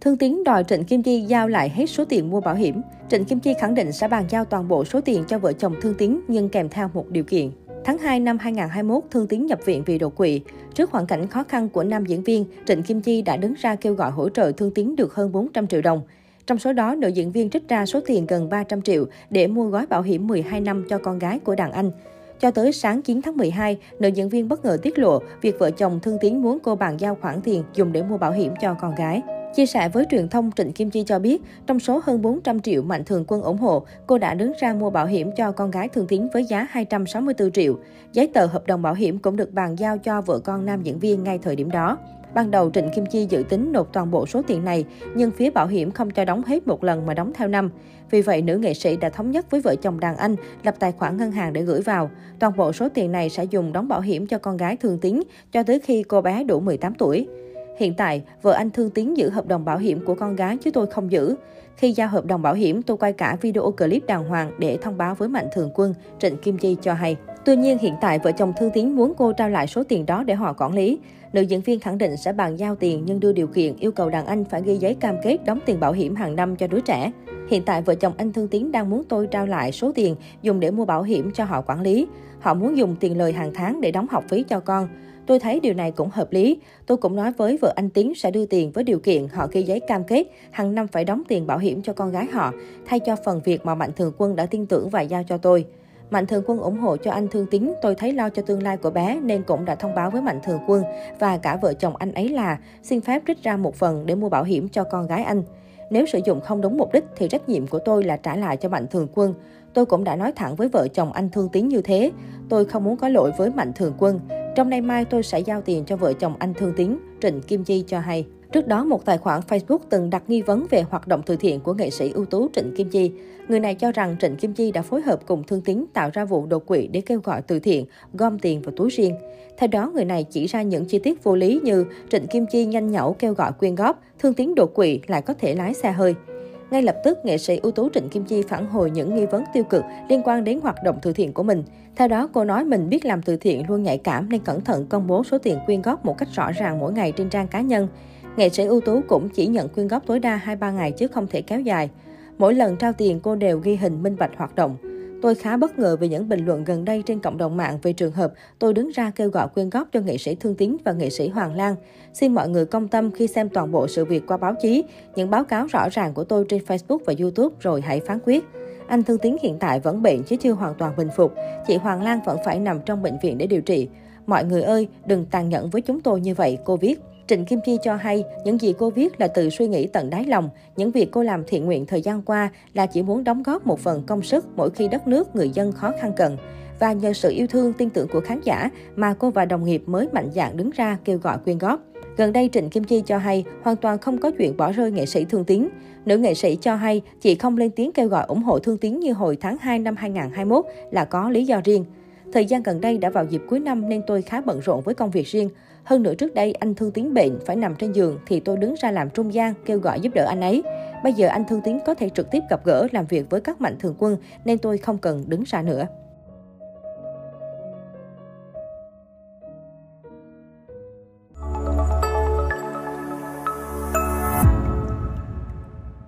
Thương Tiến đòi Trịnh Kim Chi giao lại hết số tiền mua bảo hiểm. Trịnh Kim Chi khẳng định sẽ bàn giao toàn bộ số tiền cho vợ chồng Thương Tiến nhưng kèm theo một điều kiện. Tháng 2 năm 2021, Thương Tín nhập viện vì đột quỵ. Trước hoàn cảnh khó khăn của nam diễn viên, Trịnh Kim Chi đã đứng ra kêu gọi hỗ trợ Thương Tín được hơn 400 triệu đồng. Trong số đó, nữ diễn viên trích ra số tiền gần 300 triệu để mua gói bảo hiểm 12 năm cho con gái của đàn anh. Cho tới sáng 9 tháng 12, nữ diễn viên bất ngờ tiết lộ việc vợ chồng Thương Tín muốn cô bàn giao khoản tiền dùng để mua bảo hiểm cho con gái. Chia sẻ với truyền thông, Trịnh Kim Chi cho biết, trong số hơn 400 triệu Mạnh Thường Quân ủng hộ, cô đã đứng ra mua bảo hiểm cho con gái Thương Tín với giá 264 triệu. Giấy tờ hợp đồng bảo hiểm cũng được bàn giao cho vợ con nam diễn viên ngay thời điểm đó. Ban đầu, Trịnh Kim Chi dự tính nộp toàn bộ số tiền này, nhưng phía bảo hiểm không cho đóng hết một lần mà đóng theo năm. Vì vậy, nữ nghệ sĩ đã thống nhất với vợ chồng đàn anh lập tài khoản ngân hàng để gửi vào. Toàn bộ số tiền này sẽ dùng đóng bảo hiểm cho con gái Thương Tín cho tới khi cô bé đủ 18 tuổi. Hiện tại, vợ anh Thương Tín giữ hợp đồng bảo hiểm của con gái chứ tôi không giữ. Khi giao hợp đồng bảo hiểm, tôi quay cả video clip đàng hoàng để thông báo với Mạnh Thường Quân, Trịnh Kim Chi cho hay. Tuy nhiên, hiện tại vợ chồng Thương Tín muốn cô trao lại số tiền đó để họ quản lý. Nữ diễn viên khẳng định sẽ bàn giao tiền nhưng đưa điều kiện yêu cầu đàn anh phải ghi giấy cam kết đóng tiền bảo hiểm hàng năm cho đứa trẻ. Hiện tại, vợ chồng anh Thương Tín đang muốn tôi trao lại số tiền dùng để mua bảo hiểm cho họ quản lý. Họ muốn dùng tiền lời hàng tháng để đóng học phí cho con. Tôi thấy điều này cũng hợp lý. Tôi cũng nói với vợ anh Tiến sẽ đưa tiền với điều kiện họ ghi giấy cam kết hàng năm phải đóng tiền bảo hiểm cho con gái họ, thay cho phần việc mà Mạnh Thường Quân đã tin tưởng và giao cho tôi. Mạnh Thường Quân ủng hộ cho anh Thương Tín, tôi thấy lo cho tương lai của bé nên cũng đã thông báo với Mạnh Thường Quân và cả vợ chồng anh ấy là xin phép trích ra một phần để mua bảo hiểm cho con gái anh. Nếu sử dụng không đúng mục đích thì trách nhiệm của tôi là trả lại cho Mạnh Thường Quân. Tôi cũng đã nói thẳng với vợ chồng anh Thương Tín như thế. Tôi không muốn có lỗi với Mạnh Thường Quân. Trong nay mai tôi sẽ giao tiền cho vợ chồng anh Thương Tín, Trịnh Kim Chi cho hay. Trước đó, một tài khoản Facebook từng đặt nghi vấn về hoạt động từ thiện của nghệ sĩ ưu tú Trịnh Kim Chi. Người này cho rằng Trịnh Kim Chi đã phối hợp cùng Thương Tín tạo ra vụ đột quỵ để kêu gọi từ thiện, gom tiền vào túi riêng. Theo đó, người này chỉ ra những chi tiết vô lý như Trịnh Kim Chi nhanh nhẩu kêu gọi quyên góp, Thương Tín đột quỵ lại có thể lái xe hơi. Ngay lập tức, nghệ sĩ ưu tú Trịnh Kim Chi phản hồi những nghi vấn tiêu cực liên quan đến hoạt động từ thiện của mình. Theo đó, cô nói mình biết làm từ thiện luôn nhạy cảm nên cẩn thận công bố số tiền quyên góp một cách rõ ràng mỗi ngày trên trang cá nhân. Nghệ sĩ ưu tú cũng chỉ nhận quyên góp tối đa 2-3 ngày chứ không thể kéo dài. Mỗi lần trao tiền cô đều ghi hình minh bạch hoạt động. Tôi khá bất ngờ về những bình luận gần đây trên cộng đồng mạng về trường hợp tôi đứng ra kêu gọi quyên góp cho nghệ sĩ Thương Tín và nghệ sĩ Hoàng Lan. Xin mọi người công tâm khi xem toàn bộ sự việc qua báo chí, những báo cáo rõ ràng của tôi trên Facebook và YouTube rồi hãy phán quyết. Anh Thương Tín hiện tại vẫn bệnh chứ chưa hoàn toàn bình phục. Chị Hoàng Lan vẫn phải nằm trong bệnh viện để điều trị. Mọi người ơi, đừng tàn nhẫn với chúng tôi như vậy, cô viết. Trịnh Kim Chi cho hay, những gì cô viết là từ suy nghĩ tận đáy lòng. Những việc cô làm thiện nguyện thời gian qua là chỉ muốn đóng góp một phần công sức mỗi khi đất nước, người dân khó khăn cần. Và nhờ sự yêu thương, tin tưởng của khán giả mà cô và đồng nghiệp mới mạnh dạn đứng ra kêu gọi quyên góp. Gần đây, Trịnh Kim Chi cho hay, hoàn toàn không có chuyện bỏ rơi nghệ sĩ Thương Tín. Nữ nghệ sĩ cho hay, chị không lên tiếng kêu gọi ủng hộ Thương Tín như hồi tháng 2 năm 2021 là có lý do riêng. Thời gian gần đây đã vào dịp cuối năm nên tôi khá bận rộn với công việc riêng. Hơn nữa trước đây anh Thương Tín bệnh phải nằm trên giường thì tôi đứng ra làm trung gian kêu gọi giúp đỡ anh ấy. Bây giờ anh Thương Tín có thể trực tiếp gặp gỡ làm việc với các Mạnh Thường Quân nên tôi không cần đứng ra nữa.